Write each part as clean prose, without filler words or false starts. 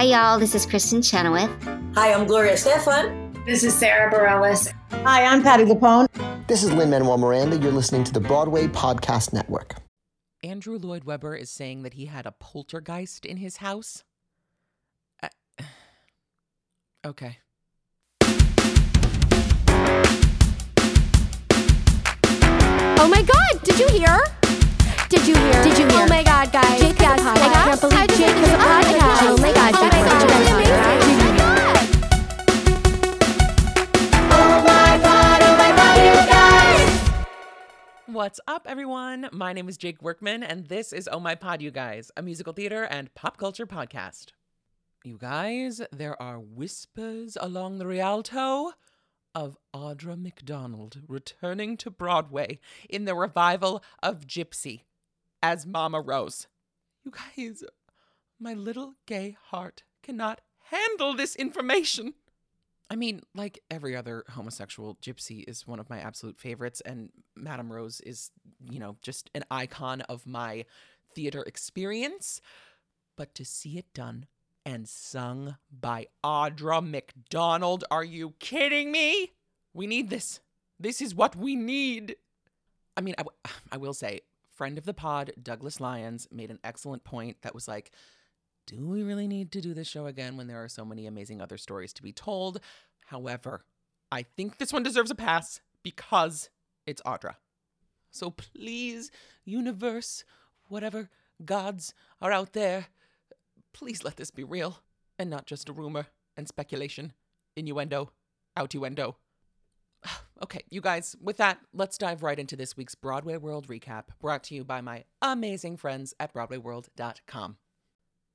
Hi, y'all. This is Kristen Chenoweth. Hi, I'm Gloria Estefan. This is Sarah Bareilles. Hi, I'm Patti LuPone. This is Lin-Manuel Miranda. You're listening to the Broadway Podcast Network. Andrew Lloyd Webber is saying that he had a poltergeist in his house. Okay. Oh my God! Did you hear? Did you hear? Oh my God, guys! Jake has a podcast. I can't believe Jake has a podcast. Oh my God! Jake has a podcast. Oh my God! Oh my God! You guys! What's up, everyone? My name is Jake Workman, and this is Oh My Pod, You Guys, a musical theater and pop culture podcast. You guys, there are whispers along the Rialto of Audra McDonald returning to Broadway in the revival of Gypsy as Mama Rose. You guys, my little gay heart cannot handle this information. I mean, like every other homosexual, Gypsy is one of my absolute favorites, and Madame Rose is, you know, just an icon of my theater experience. But to see it done and sung by Audra McDonald. Are you kidding me? We need this. This is what we need. I mean, I will say, friend of the pod, Douglas Lyons, made an excellent point that was like, do we really need to do this show again when there are so many amazing other stories to be told? However, I think this one deserves a pass because it's Audra. So please, universe, whatever gods are out there, please let this be real, and not just a rumor and speculation, innuendo, outuendo. Okay, you guys, with that, let's dive right into this week's Broadway World recap, brought to you by my amazing friends at BroadwayWorld.com.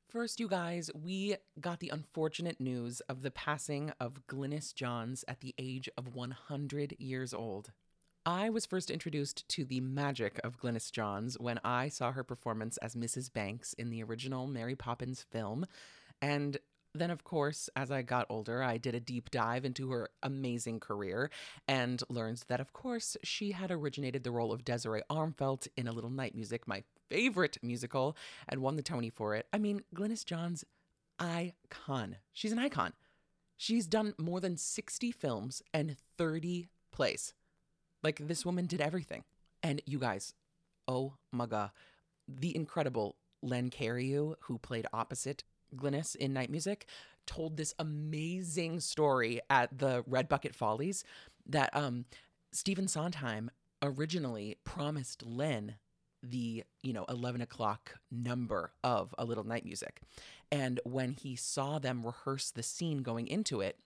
First, you guys, we got the unfortunate news of the passing of Glynis Johns at the age of 100 years old. I was first introduced to the magic of Glynis Johns when I saw her performance as Mrs. Banks in the original Mary Poppins film. And then, of course, as I got older, I did a deep dive into her amazing career and learned that, of course, she had originated the role of Desiree Armfelt in A Little Night Music, my favorite musical, and won the Tony for it. I mean, Glynis Johns, icon. She's an icon. She's done more than 60 films and 30 plays. Like, this woman did everything. And you guys, oh my God, the incredible Len Cariou, who played opposite Glynis in Night Music, told this amazing story at the Red Bucket Follies that Stephen Sondheim originally promised Len the, 11 o'clock number of A Little Night Music. And when he saw them rehearse the scene going into it,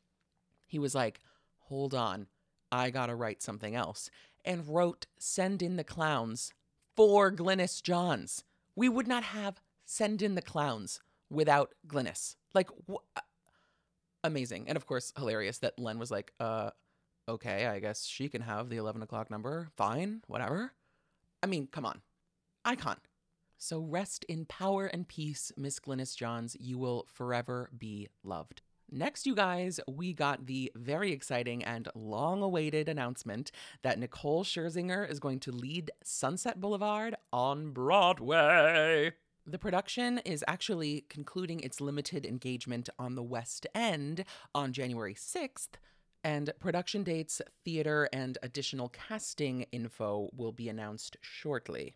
he was like, hold on. I gotta write something else, and wrote Send in the Clowns for Glynis Johns. We would not have Send in the Clowns without Glynis. Like, amazing. And of course, hilarious that Len was like, okay, I guess she can have the 11 o'clock number. Fine, whatever. I mean, come on. Icon. So rest in power and peace, Miss Glynis Johns. You will forever be loved. Next, you guys, we got the very exciting and long-awaited announcement that Nicole Scherzinger is going to lead Sunset Boulevard on Broadway. The production is actually concluding its limited engagement on the West End on January 6th, and production dates, theater, and additional casting info will be announced shortly.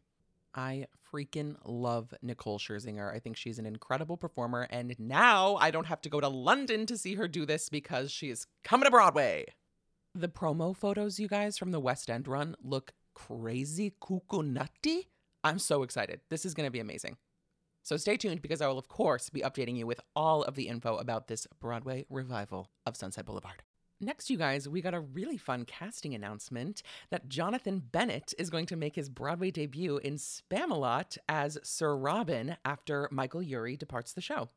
I freaking love Nicole Scherzinger. I think she's an incredible performer, and now I don't have to go to London to see her do this because she is coming to Broadway. The promo photos, you guys, from the West End run look crazy cuckoo nutty. I'm so excited. This is going to be amazing. So stay tuned because I will, of course, be updating you with all of the info about this Broadway revival of Sunset Boulevard. Next, you guys, we got a really fun casting announcement that Jonathan Bennett is going to make his Broadway debut in Spamalot as Sir Robyn after Michael Urie departs the show.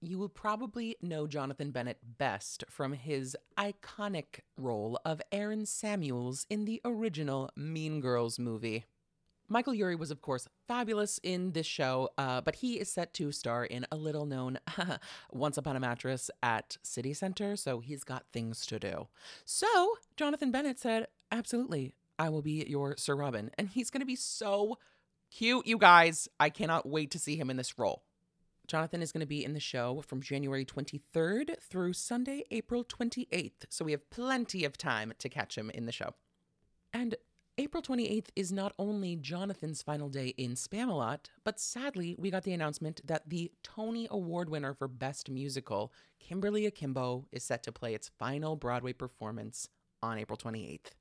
You will probably know Jonathan Bennett best from his iconic role of Aaron Samuels in the original Mean Girls movie. Michael Urie was, of course, fabulous in this show, but he is set to star in a little-known Once Upon a Mattress at City Center, so he's got things to do. So Jonathan Bennett said, absolutely, I will be your Sir Robyn, and he's going to be so cute, you guys. I cannot wait to see him in this role. Jonathan is going to be in the show from January 23rd through Sunday, April 28th. So we have plenty of time to catch him in the show. And April 28th is not only Jonathan's final day in Spamalot, but sadly, we got the announcement that the Tony Award winner for Best Musical, Kimberly Akimbo, is set to play its final Broadway performance on April 28th.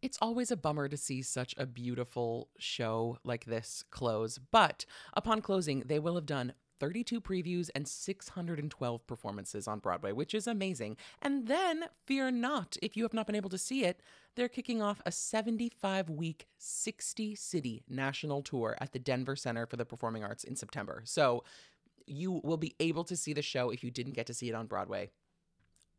It's always a bummer to see such a beautiful show like this close, but upon closing, they will have done 32 previews and 612 performances on Broadway, which is amazing. And then, fear not, if you have not been able to see it, they're kicking off a 75-week, 60-city national tour at the Denver Center for the Performing Arts in September. So you will be able to see the show if you didn't get to see it on Broadway.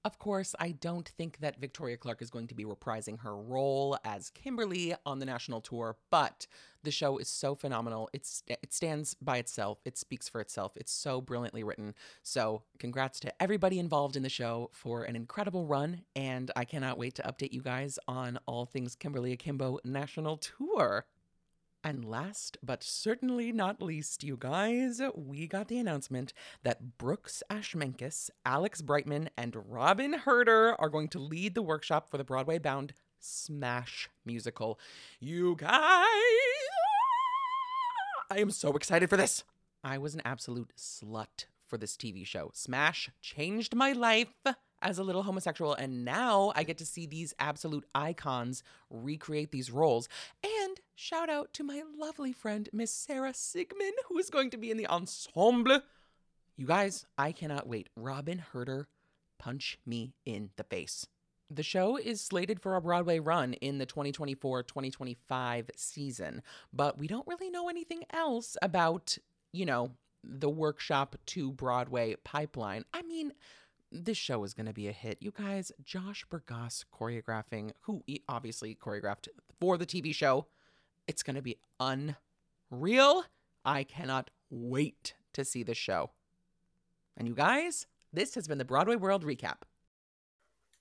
Of course, I don't think that Victoria Clark is going to be reprising her role as Kimberly on the national tour, but the show is so phenomenal. It stands by itself. It speaks for itself. It's so brilliantly written. So congrats to everybody involved in the show for an incredible run, and I cannot wait to update you guys on all things Kimberly Akimbo National Tour. And last, but certainly not least, you guys, we got the announcement that Brooks Ashmenkis, Alex Brightman, and Robyn Hurder are going to lead the workshop for the Broadway-bound Smash musical. You guys, I am so excited for this. I was an absolute slut for this TV show. Smash changed my life as a little homosexual, and now I get to see these absolute icons recreate these roles. And shout out to my lovely friend, Miss Sarah Sigmund, who is going to be in the ensemble. You guys, I cannot wait. Robyn Hurder, punch me in the face. The show is slated for a Broadway run in the 2024-2025 season, but we don't really know anything else about, the workshop to Broadway pipeline. I mean, this show is going to be a hit. You guys, Josh Burgas choreographing, who obviously choreographed for the TV show. It's going to be unreal. I cannot wait to see the show. And you guys, this has been the Broadway World Recap.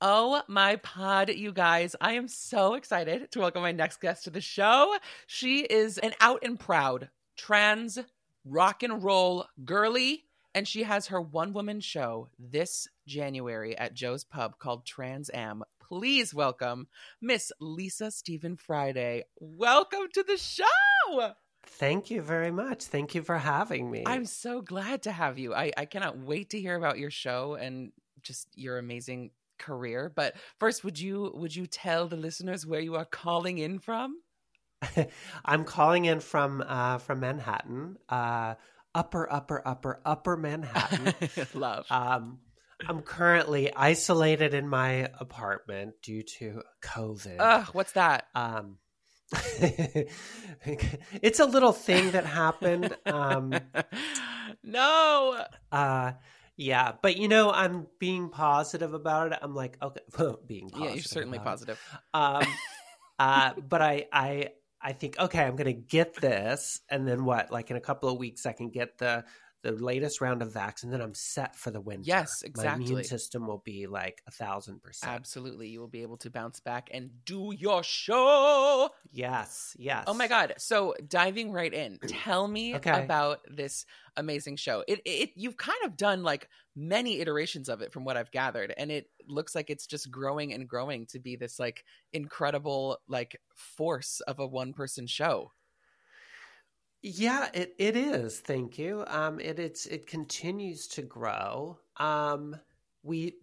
Oh my pod, you guys. I am so excited to welcome my next guest to the show. She is an out and proud trans rock and roll girly. And she has her one-woman show this January at Joe's Pub called Trans Am. Please welcome Miss Lisa Stephen Friday. Welcome to the show! Thank you very much. Thank you for having me. I'm so glad to have you. I cannot wait to hear about your show and just your amazing career. But first, would you tell the listeners where you are calling in from? I'm calling in from Manhattan. Upper Manhattan. Love. I'm currently isolated in my apartment due to COVID. Ugh, what's that? It's a little thing that happened. No. Yeah, but I'm being positive about it. I'm like, okay, being positive. Yeah, you're certainly positive. But I think, okay, I'm going to get this. And then what? Like in a couple of weeks, I can get the latest round of vaccine. Then I'm set for the winter. Yes, exactly. My immune system will be like 1,000%. Absolutely. You will be able to bounce back and do your show. Yes, yes. Oh my God. So diving right in, tell me about this amazing show. You've kind of done like many iterations of it from what I've gathered. And it looks like it's just growing and growing to be this like incredible like force of a one-person show. Yeah, it is. Thank you. It continues to grow. We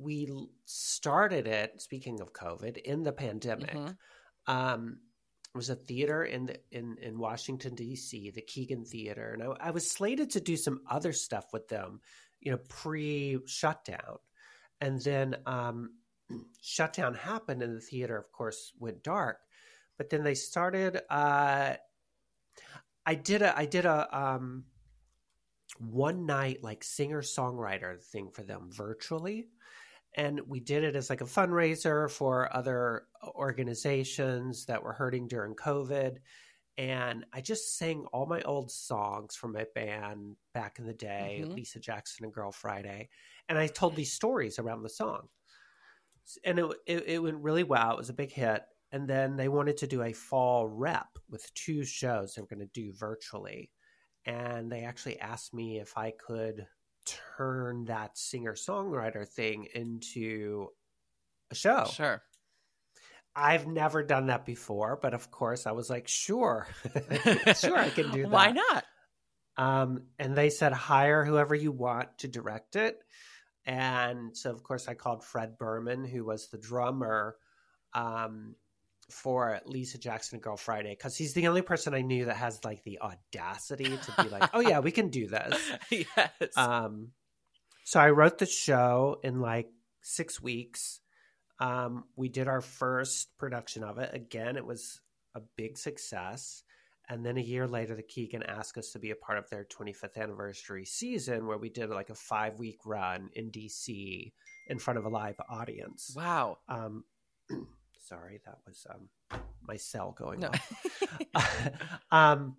started it, speaking of COVID, in the pandemic. Mm-hmm. It was a theater in Washington, D.C., the Keegan Theater. And I was slated to do some other stuff with them, pre-shutdown. And then shutdown happened and the theater, of course, went dark. But then they started... I did a one night like singer songwriter thing for them virtually, and we did it as like a fundraiser for other organizations that were hurting during COVID. And I just sang all my old songs from my band back in the day, mm-hmm. Lisa Jackson and Girl Friday, and I told these stories around the song, and it went really well. It was a big hit. And then they wanted to do a fall rep with two shows they were going to do virtually. And they actually asked me if I could turn that singer-songwriter thing into a show. Sure. I've never done that before, but of course I was like, sure, sure I can do that. Why not? And they said, hire whoever you want to direct it. And so, of course, I called Fred Berman, who was the drummer for Lisa Jackson and Girl Friday, because he's the only person I knew that has like the audacity to be like, oh, yeah, we can do this. Yes. So I wrote the show in like 6 weeks. We did our first production of it. Again, it was a big success. And then a year later, the Keegan asked us to be a part of their 25th anniversary season, where we did like a 5-week run in DC in front of a live audience. Wow. Sorry, that was my cell going off. And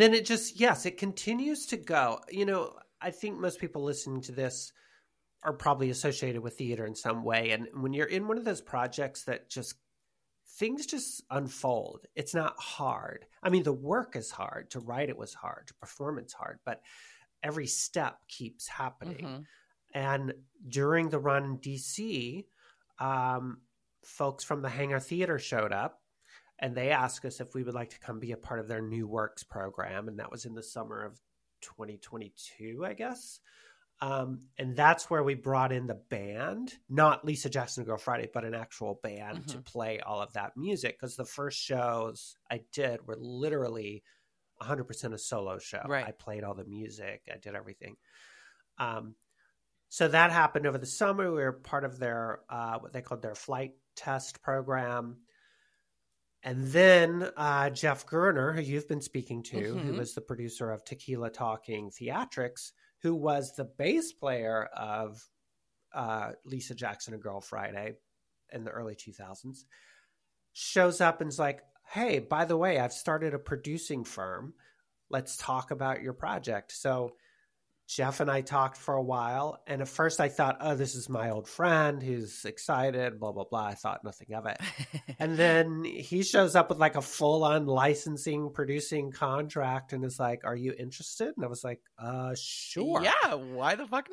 then it just, yes, it continues to go. You know, I think most people listening to this are probably associated with theater in some way. And when you're in one of those projects that just, things just unfold. It's not hard. I mean, the work is hard. To write it was hard. To perform it's hard. But every step keeps happening. Mm-hmm. And during the run in D.C., folks from the Hangar Theater showed up, and they asked us if we would like to come be a part of their New Works program. And that was in the summer of 2022, I guess. And that's where we brought in the band, not Lisa Jackson Girl Friday, but an actual band mm-hmm. to play all of that music. Because the first shows I did were literally 100% a solo show. Right. I played all the music. I did everything. So that happened over the summer. We were part of their, what they called their flight test program. And then Jeff Gurner, who you've been speaking to, mm-hmm. who was the producer of Tequila Talking Theatrics, who was the bass player of Lisa Jackson and Girl Friday in the early 2000s, shows up and's like, hey, by the way, I've started a producing firm. Let's talk about your project. So Jeff and I talked for a while. And at first I thought, oh, this is my old friend who's excited, blah, blah, blah. I thought nothing of it. And then he shows up with like a full-on licensing, producing contract and is like, are you interested? And I was like, sure. Yeah, why the fuck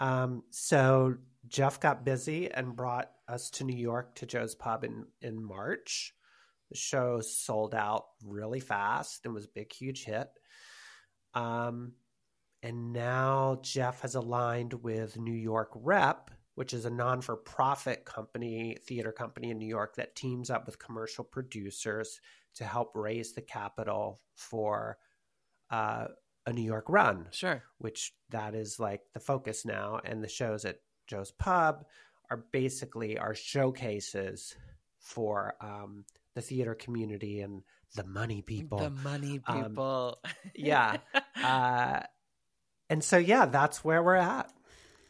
not? So Jeff got busy and brought us to New York to Joe's Pub in March. The show sold out really fast and was a big, huge hit. And now Jeff has aligned with New York Rep, which is a non-for-profit company, theater company in New York that teams up with commercial producers to help raise the capital for a New York run. Sure. Which that is like the focus now. And the shows at Joe's Pub are basically our showcases for the theater community and the money people. The money people. Yeah. And so, yeah, that's where we're at.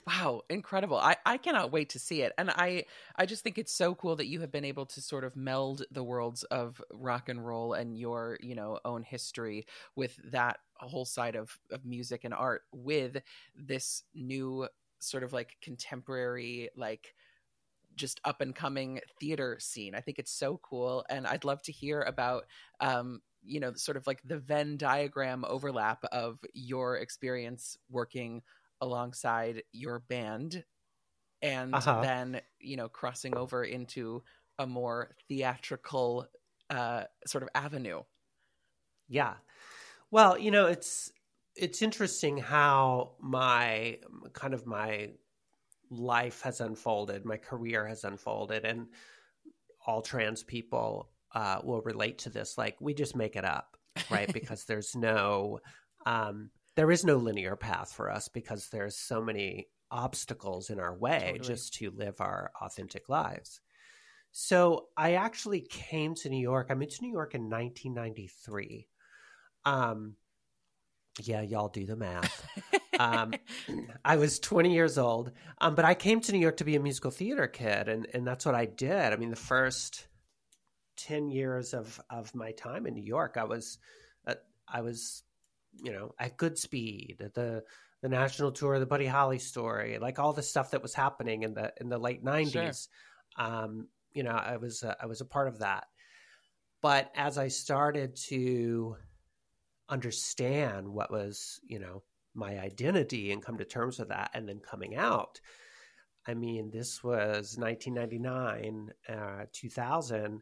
Wow. Incredible. I cannot wait to see it. And I just think it's so cool that you have been able to sort of meld the worlds of rock and roll and your, you know, own history with that whole side of music and art with this new sort of like contemporary, like just up and coming theater scene. I think it's so cool. And I'd love to hear about, you know, sort of like the Venn diagram overlap of your experience working alongside your band and then, you know, crossing over into a more theatrical sort of avenue. Yeah. Well, you know, it's interesting how my kind of my life has unfolded, my career has unfolded, and all trans people will relate to this. Like, we just make it up, right? Because there's no, there is no linear path for us because there's so many obstacles in our way just to live our authentic lives. So I actually came to New York. I moved to New York in 1993. Yeah, y'all do the math. I was 20 years old, but I came to New York to be a musical theater kid, and that's what I did. I mean, the first 10 years of my time in New York, I was, you know, at Goodspeed, at the national tour, the Buddy Holly story, like all the stuff that was happening in the late 90s. Sure. You know, I was a part of that. But as I started to understand what was, you know, my identity and come to terms with that, and then coming out. I mean, this was 1999, 2000,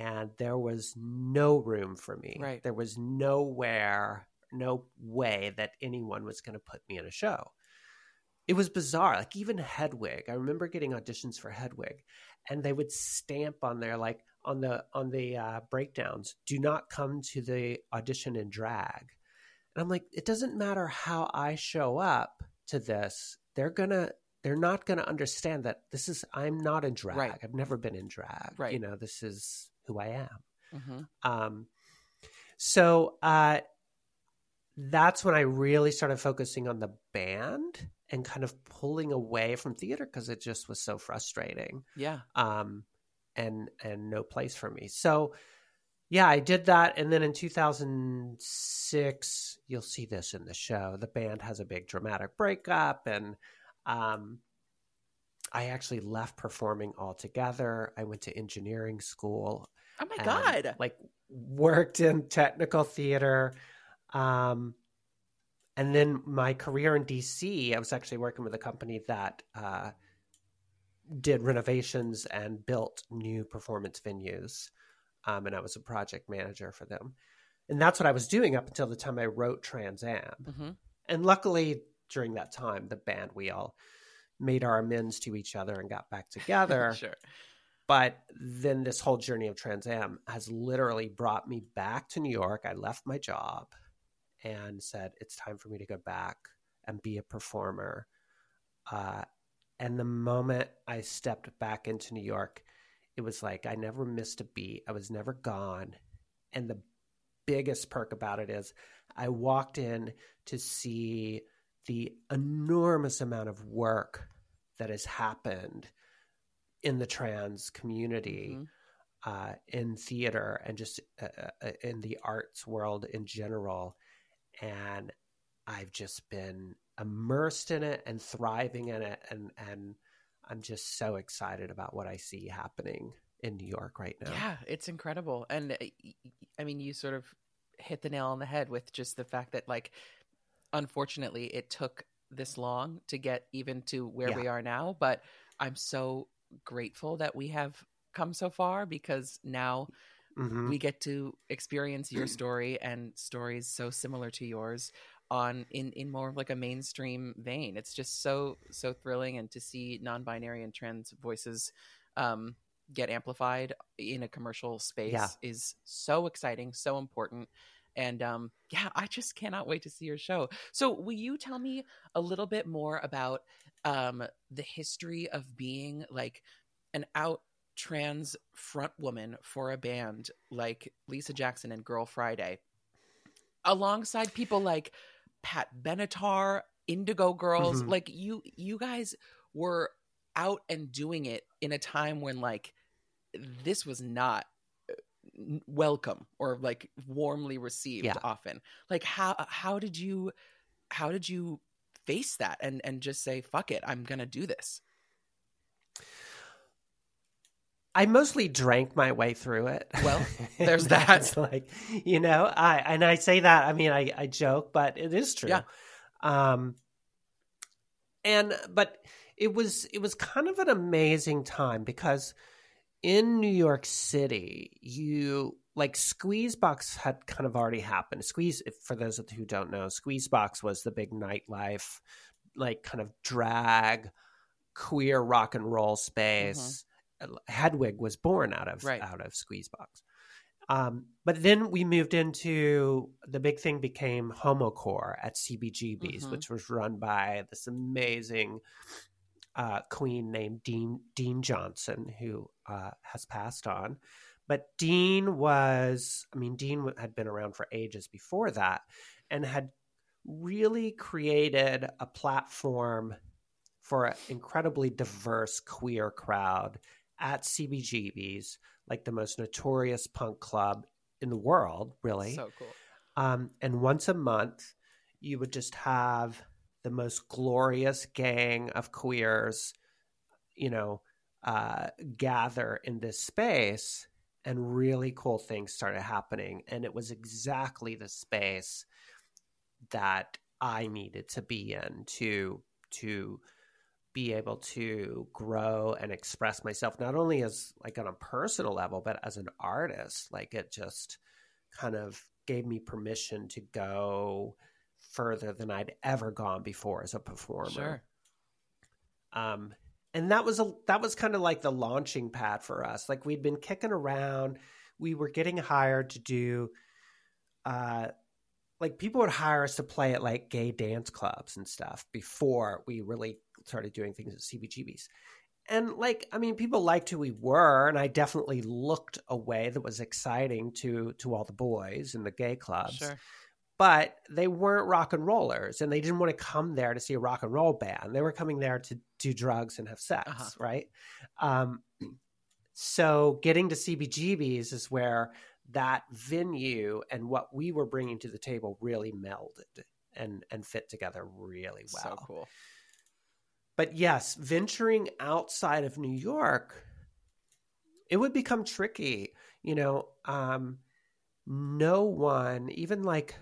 and there was no room for me. Right. There was no way that anyone was going to put me in a show. It was bizarre. Like even Hedwig, I remember getting auditions for Hedwig, and they would stamp on there, like on the breakdowns, do not come to the audition in drag. And I'm like, it doesn't matter how I show up to this. They're not going to understand that this is, I'm not in drag. Right. I've never been in drag. Right. You know, this is who I am. Mm-hmm. So that's when I really started focusing on the band and kind of pulling away from theater because it just was so frustrating. Yeah. And no place for me. So yeah, I did that. And then in 2006, you'll see this in the show, the band has a big dramatic breakup, and I actually left performing altogether. I went to engineering school. Oh my God. Like worked in technical theater. And then my career in DC, I was actually working with a company that did renovations and built new performance venues. And I was a project manager for them. And that's what I was doing up until the time I wrote Trans Am. Mm-hmm. And luckily, during that time, the band, we all made our amends to each other and got back together. Sure. But then this whole journey of Trans Am has literally brought me back to New York. I left my job and said, it's time for me to go back and be a performer. And the moment I stepped back into New York, it was like I never missed a beat. I was never gone. And the biggest perk about it is I walked in to see the enormous amount of work that has happened in the trans community, mm-hmm. In theater, and just in the arts world in general. And I've just been immersed in it and thriving in it. And I'm just so excited about what I see happening in New York right now. Yeah, it's incredible. And I mean, you sort of hit the nail on the head with just the fact that, like, unfortunately, it took this long to get even to where we are now, but I'm so grateful that we have come so far, because now mm-hmm. we get to experience your story and stories so similar to yours in more of like a mainstream vein. It's just so thrilling, and to see non-binary and trans voices get amplified in a commercial space is so exciting, so important. And I just cannot wait to see your show. So will you tell me a little bit more about the history of being like an out trans front woman for a band like Lisa Jackson and Girl Friday, alongside people like Pat Benatar, Indigo Girls, mm-hmm. like you guys were out and doing it in a time when like this was not welcome or like warmly received often. Like how did you face that and just say, fuck it, I'm gonna do this? I mostly drank my way through it. Well, there's that. Like, you know, I say that, I mean, I joke, but it is true. Yeah. But it was kind of an amazing time, because in New York City, Squeezebox had kind of already happened. For those who don't know, Squeezebox was the big nightlife, like kind of drag, queer rock and roll space. Mm-hmm. Hedwig was born out of Squeezebox. But then we moved into, the big thing became Homocore at CBGB's, mm-hmm. which was run by this amazing queen named Dean Johnson, who has passed on. But Dean had been around for ages before that, and had really created a platform for an incredibly diverse queer crowd at CBGB's, like the most notorious punk club in the world, really. So cool. And once a month, you would just have the most glorious gang of queers, you know, gather in this space and really cool things started happening. And it was exactly the space that I needed to be in to be able to grow and express myself, not only as like on a personal level, but as an artist. Like it just kind of gave me permission to go further than I'd ever gone before as a performer. Sure. And that was kind of like the launching pad for us. Like we'd been kicking around. We were getting hired to do, like people would hire us to play at like gay dance clubs and stuff before we really started doing things at CBGB's. And like, I mean, people liked who we were, and I definitely looked a way that was exciting to all the boys in the gay clubs. Sure. But they weren't rock and rollers, and they didn't want to come there to see a rock and roll band. They were coming there to do drugs and have sex, right? So getting to CBGB's is where that venue and what we were bringing to the table really melded and fit together really well. So cool. But yes, venturing outside of New York, it would become tricky. You know, no one, even like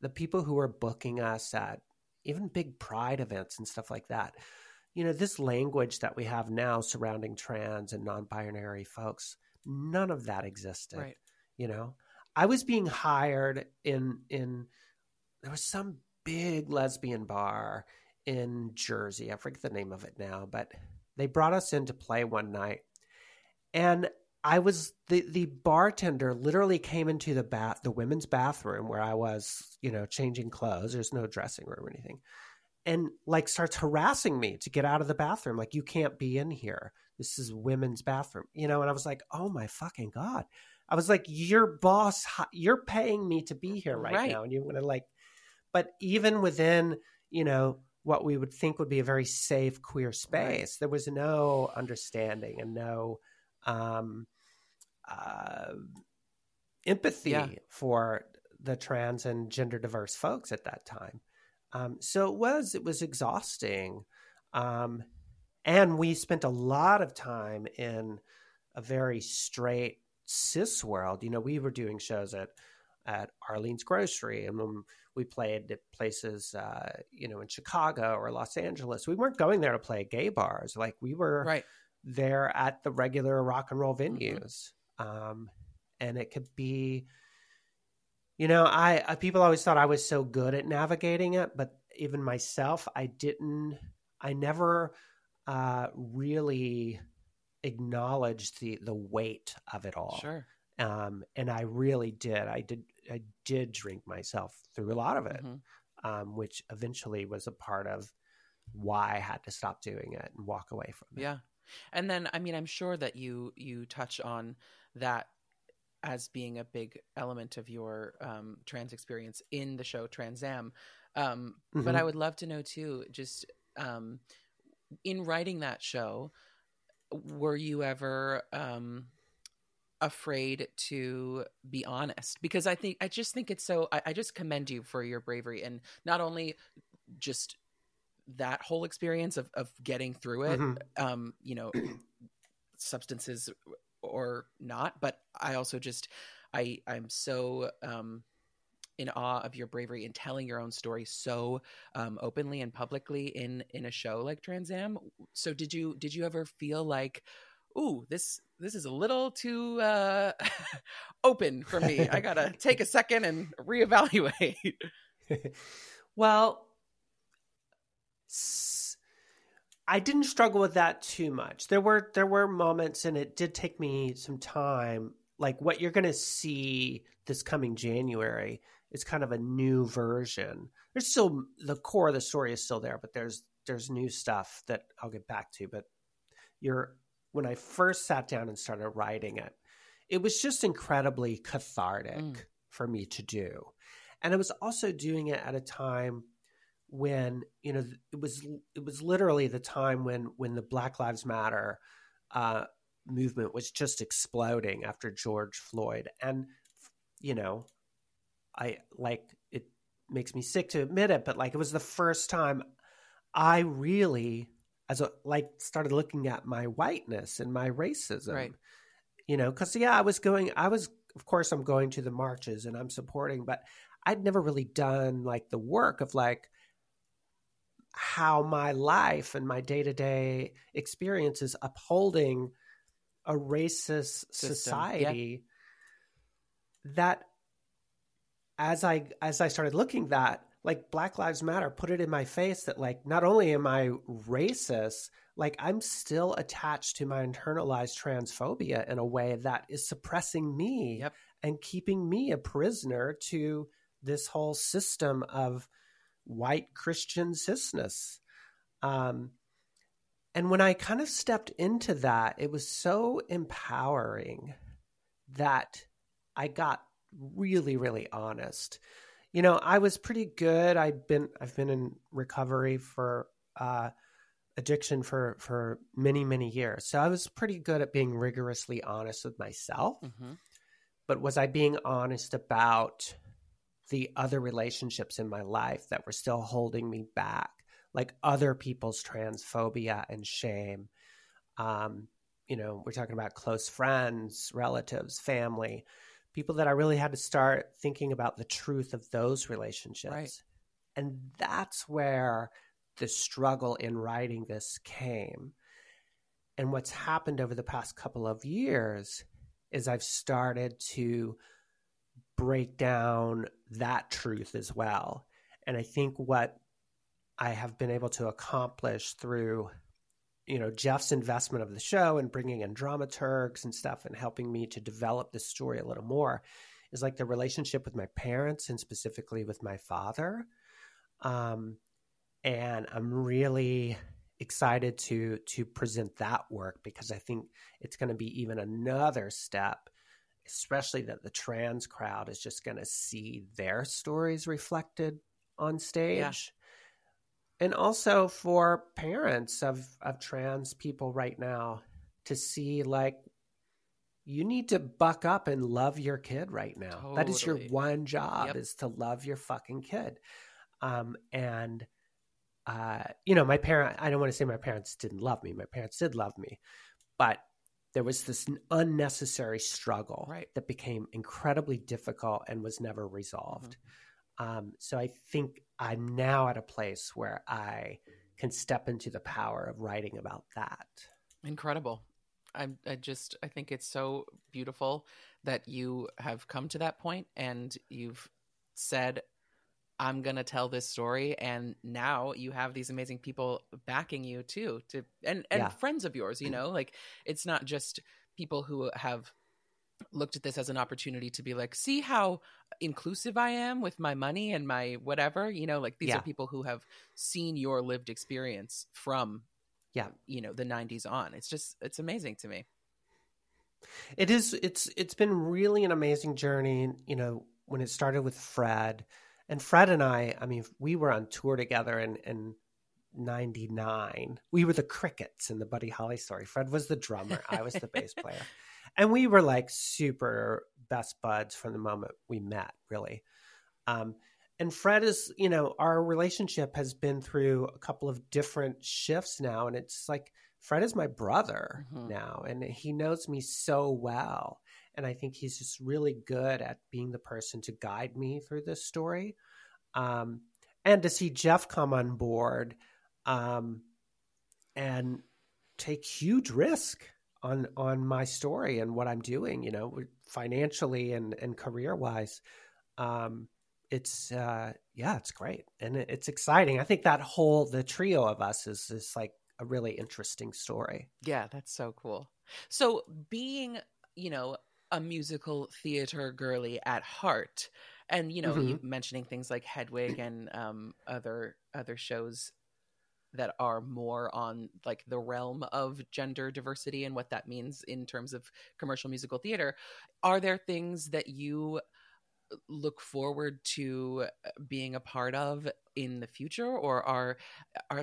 the people who were booking us at even big pride events and stuff like that, you know, this language that we have now surrounding trans and non-binary folks, none of that existed. Right. You know, I was being hired in there was some big lesbian bar in Jersey. I forget the name of it now, but they brought us in to play one night, and I was the bartender literally came into the women's bathroom where I was, you know, changing clothes. There's no dressing room or anything. And like starts harassing me to get out of the bathroom. Like, you can't be in here. This is women's bathroom, you know? And I was like, oh my fucking God. I was like, your boss, you're paying me to be here right now. And you want to like, but even within, you know, what we would think would be a very safe queer space, there was no understanding and no, empathy for the trans and gender diverse folks at that time. So it was exhausting. And we spent a lot of time in a very straight cis world. You know, we were doing shows at Arlene's Grocery, and when we played at places, you know, in Chicago or Los Angeles, we weren't going there to play gay bars. Like we were there at the regular rock and roll venues. And it could be, you know, I people always thought I was so good at navigating it, but even myself, I never really acknowledged the weight of it all. Sure. And I really did. I did drink myself through a lot of it, which eventually was a part of why I had to stop doing it and walk away from it. Yeah. And then, I mean, I'm sure that you touch on that as being a big element of your trans experience in the show Trans Am. But I would love to know too, just in writing that show, were you ever afraid to be honest? Because I just think it's so, I just commend you for your bravery, and not only just that whole experience of getting through it, you know, substances or not, but I also just, I'm so in awe of your bravery in telling your own story so openly and publicly in a show like Trans Am. So did you ever feel like, ooh, this is a little too open for me. I gotta take a second and reevaluate. Well, I didn't struggle with that too much. There were moments, and it did take me some time. Like what you're going to see this coming January is kind of a new version. There's still the core of the story is still there, but there's new stuff that I'll get back to. But when I first sat down and started writing it, it was just incredibly cathartic for me to do, and I was also doing it at a time when, you know, it was literally the time when the Black Lives Matter movement was just exploding after George Floyd. And, you know, I like, it makes me sick to admit it, but like it was the first time I really started looking at my whiteness and my racism you know, because, yeah, I'm going to the marches and I'm supporting, but I'd never really done like the work of like how my life and my day-to-day experience is upholding a racist society. Yeah. That as I started looking that, like, Black Lives Matter put it in my face that, like, not only am I racist, like, I'm still attached to my internalized transphobia in a way that is suppressing me. Yep. And keeping me a prisoner to this whole system of white Christian cisness. And when I kind of stepped into that, it was so empowering that I got really, really honest. You know, I was pretty good. I've been in recovery for addiction for many, many years. So I was pretty good at being rigorously honest with myself. Mm-hmm. But was I being honest about the other relationships in my life that were still holding me back, like other people's transphobia and shame? You know, we're talking about close friends, relatives, family, people that I really had to start thinking about the truth of those relationships. Right. And that's where the struggle in writing this came. And what's happened over the past couple of years is I've started to break down that truth as well. And I think what I have been able to accomplish through, you know, Jeff's investment of the show and bringing in dramaturgs and stuff and helping me to develop the story a little more is like the relationship with my parents and specifically with my father. And I'm really excited to present that work because I think it's going to be even another step, especially that the trans crowd is just going to see their stories reflected on stage. Yeah. And also for parents of trans people right now to see, like, you need to buck up and love your kid right now. Totally. That is your one job. Yep. Is to love your fucking kid. You know, I don't want to say my parents didn't love me. My parents did love me, but there was this unnecessary struggle, right, that became incredibly difficult and was never resolved. Mm-hmm. So I think I'm now at a place where I can step into the power of writing about that. Incredible. I think it's so beautiful that you have come to that point and you've said, I'm going to tell this story. And now you have these amazing people backing you too, and yeah, friends of yours, you know, like, it's not just people who have looked at this as an opportunity to be like, see how inclusive I am with my money and my whatever, you know, like, these yeah, are people who have seen your lived experience from, yeah, you know, the 90s on. It's amazing to me. It is. It's been really an amazing journey. You know, when it started with Fred and I mean, we were on tour together in 99. We were the Crickets in the Buddy Holly story. Fred was the drummer. I was the bass player. And we were like super best buds from the moment we met, really. And Fred is, you know, our relationship has been through a couple of different shifts now. And it's like, Fred is my brother, mm-hmm, now. And he knows me so well. And I think he's just really good at being the person to guide me through this story. And to see Jeff come on board and take huge risk on my story and what I'm doing, you know, financially and career-wise, it's great. And it's exciting. I think that the trio of us is like a really interesting story. Yeah, that's so cool. So being, you know, a musical theater girly at heart, and, you know, mm-hmm, you mentioning things like Hedwig and other shows that are more on like the realm of gender diversity and what that means in terms of commercial musical theater. Are there things that you look forward to being a part of in the future, or are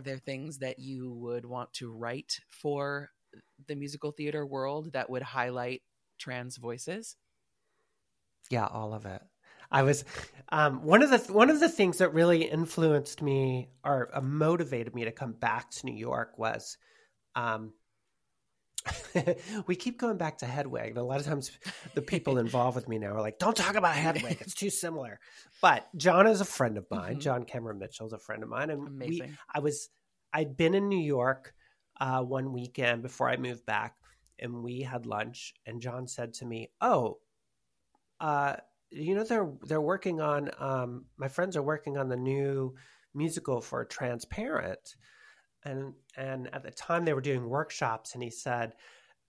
there things that you would want to write for the musical theater world that would highlight trans voices? Yeah, all of it. I was one of the things that really influenced me or motivated me to come back to New York was We keep going back to Hedwig. And a lot of times the people involved with me now are like, don't talk about Hedwig. It's too similar. But John is a friend of mine. Mm-hmm. John Cameron Mitchell is a friend of mine. And amazing. I'd been in New York one weekend before I moved back, and we had lunch, and John said to me, you know, they're working on, my friends are working on the new musical for Transparent. And at the time they were doing workshops, and he said,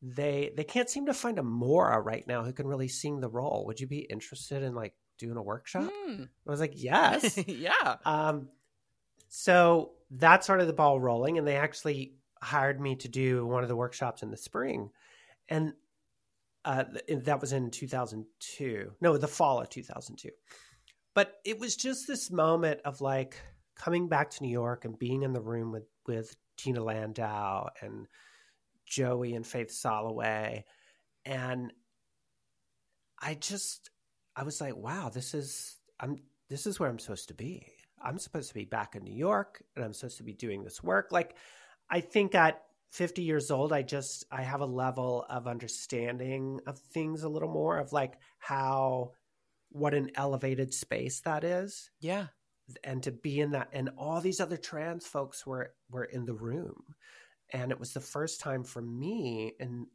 they can't seem to find a Maura right now who can really sing the role. Would you be interested in like doing a workshop? Mm. I was like, yes. Yeah. So that started the ball rolling, and they actually hired me to do one of the workshops in the spring. And that was in 2002. No, the fall of 2002. But it was just this moment of like coming back to New York and being in the room with Tina Landau and Joey and Faith Soloway. And I was like, wow, this is where I'm supposed to be. I'm supposed to be back in New York, and I'm supposed to be doing this work. Like, I think at 50 years old, I have a level of understanding of things a little more, of like what an elevated space that is. Yeah. And to be in that, and all these other trans folks were in the room. And it was the first time for me, and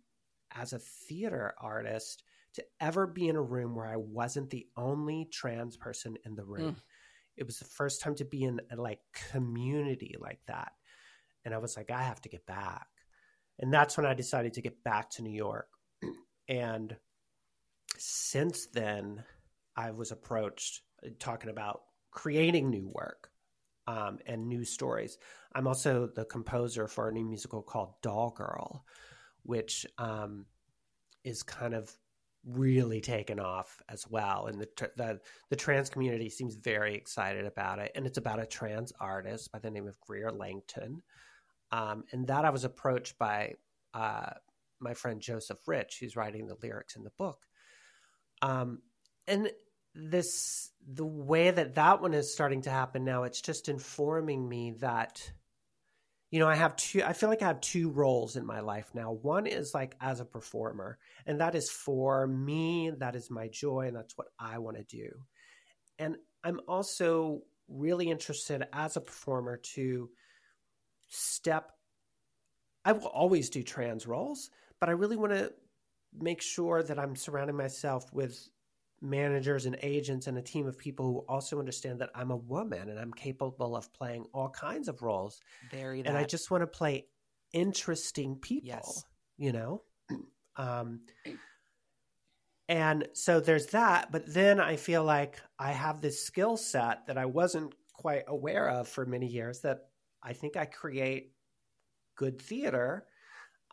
as a theater artist, to ever be in a room where I wasn't the only trans person in the room. Mm. It was the first time to be in a like community like that. And I was like, I have to get back. And that's when I decided to get back to New York. And since then, I was approached talking about creating new work and new stories. I'm also the composer for a new musical called Doll Girl, which is kind of really taken off as well. And the trans community seems very excited about it. And it's about a trans artist by the name of Greer Langton. And that I was approached by my friend Joseph Rich, who's writing the lyrics in the book. And the way that one is starting to happen now, it's just informing me that, you know, I feel like I have two roles in my life now. One is like as a performer, and that is for me, that is my joy, and that's what I want to do. And I'm also really interested as a performer to I will always do trans roles, but I really want to make sure that I'm surrounding myself with managers and agents and a team of people who also understand that I'm a woman and I'm capable of playing all kinds of roles. And I just want to play interesting people, yes. You know? And so there's that, but then I feel like I have this skill set that I wasn't quite aware of for many years, that I think I create good theater.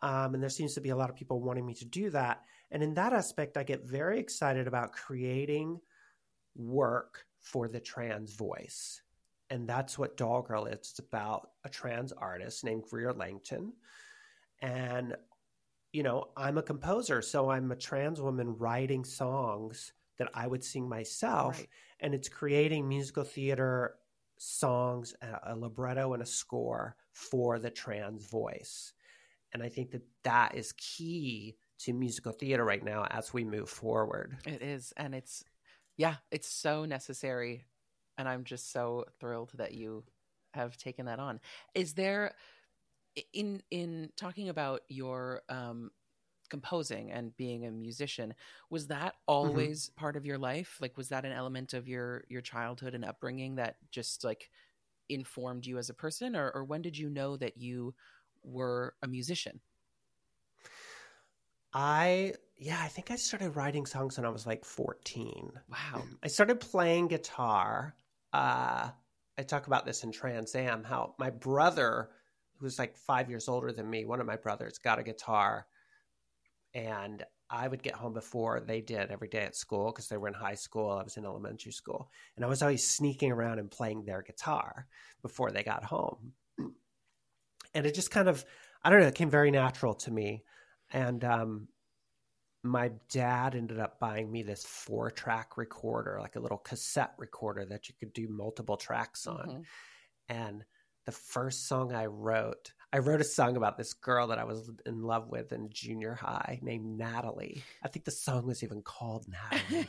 And there seems to be a lot of people wanting me to do that. And in that aspect, I get very excited about creating work for the trans voice. And that's what Doll Girl is. It's about a trans artist named Greer Langton. And, you know, I'm a composer, so I'm a trans woman writing songs that I would sing myself. Right. And it's creating musical theater songs, a libretto and a score for the trans voice. And I think that is key to musical theater right now as we move forward. It is. And it's so necessary. And I'm just so thrilled that you have taken that on. Is there, in talking about your composing and being a musician, was that always mm-hmm. part of your life? Like, was that an element of your childhood and upbringing that just like informed you as a person? Or when did you know that you were a musician? I think I started writing songs when I was like 14. Wow. I started playing guitar. I talk about this in Trans Am, how my brother, who was like 5 years older than me, one of my brothers, got a guitar, and I would get home before they did every day at school because they were in high school. I was in elementary school, and I was always sneaking around and playing their guitar before they got home. And it just kind of, I don't know, it came very natural to me. And my dad ended up buying me this 4-track recorder, like a little cassette recorder that you could do multiple tracks on. Mm-hmm. And the first song I wrote, I wrote a song about this girl that I was in love with in junior high named Natalie. I think the song was even called Natalie.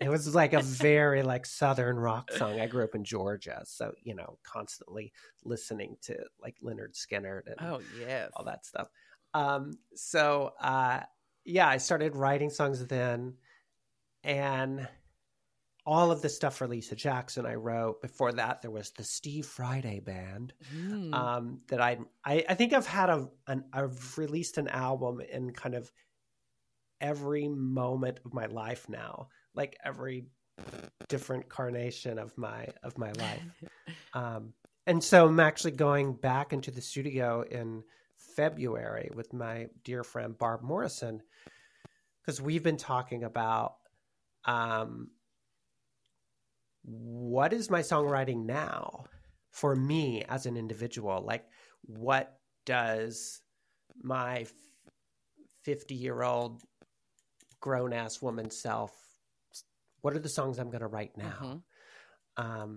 It was like a very like Southern rock song. I grew up in Georgia. So, you know, constantly listening to like Lynyrd Skynyrd and all that stuff. So, I started writing songs then, and all of the stuff for Lisa Jackson I wrote. Before that, there was the Steve Friday Band that I think I've had I've released an album in kind of every moment of my life now, like every different carnation of my life. And so I'm actually going back into the studio in February with my dear friend Barb Morrison, because we've been talking about what is my songwriting now for me as an individual? Like, what does my 50-year-old grown-ass woman self, what are the songs I'm going to write now? Mm-hmm.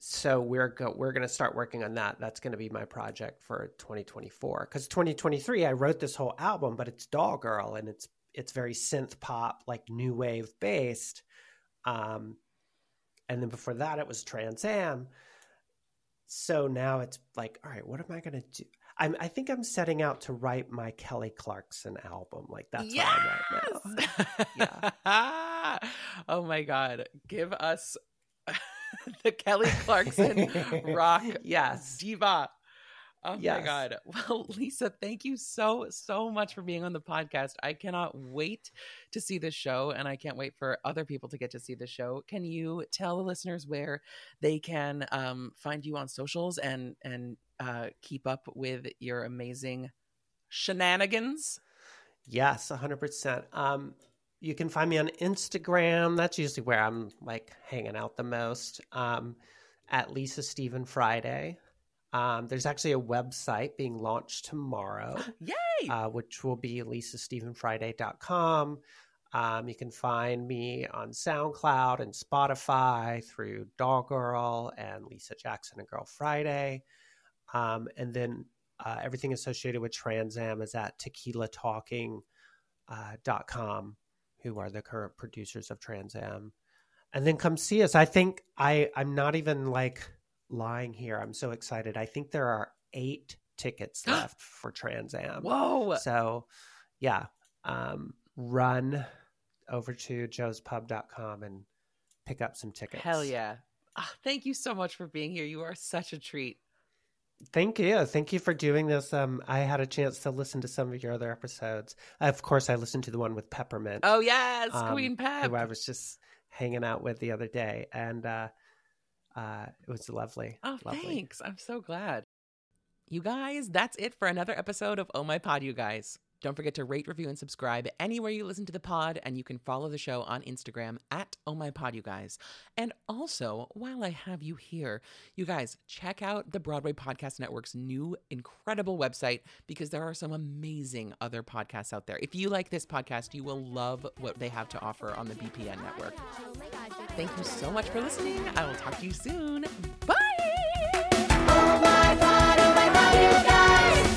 So we're going to start working on that. That's going to be my project for 2024. Because 2023, I wrote this whole album, but it's Doll Girl, and it's very synth pop, like new wave based. And then before that, it was Trans Am. So now it's like, all right, what am I going to do? I think I'm setting out to write my Kelly Clarkson album. Like, that's what I'm at now. Yeah. Oh, my God. Give us the Kelly Clarkson rock diva. Oh, my God. Well, Lisa, thank you so, so much for being on the podcast. I cannot wait to see this show, and I can't wait for other people to get to see the show. Can you tell the listeners where they can find you on socials and keep up with your amazing shenanigans? Yes, 100%. You can find me on Instagram. That's usually where I'm like hanging out the most, at Lisa Stephen Friday. There's actually a website being launched tomorrow, yay! Which will be lisastephenfriday.com. You can find me on SoundCloud and Spotify through Doll Girl and Lisa Jackson and Girl Friday. And then everything associated with Trans Am is at tequilatalking.com, who are the current producers of Trans Am. And then come see us. I think I'm not even like lying here. I'm so excited. I think there are 8 tickets left for Trans Am. Whoa! So, yeah, run over to joespub.com and pick up some tickets. Hell yeah! Oh, thank you so much for being here. You are such a treat. Thank you. Thank you for doing this. I had a chance to listen to some of your other episodes. Of course, I listened to the one with Peppermint. Oh yes, Queen Pep, who I was just hanging out with the other day, and it was lovely. Oh, lovely. Thanks. I'm so glad. You guys, that's it for another episode of Oh My Pod, you guys. Don't forget to rate, review, and subscribe anywhere you listen to the pod, and you can follow the show on Instagram at Oh My Pod, you guys. And also, while I have you here, you guys, check out the Broadway Podcast Network's new incredible website, because there are some amazing other podcasts out there. If you like this podcast, you will love what they have to offer on the BPN network. Thank you so much for listening. I will talk to you soon. Bye! Oh my God, you guys!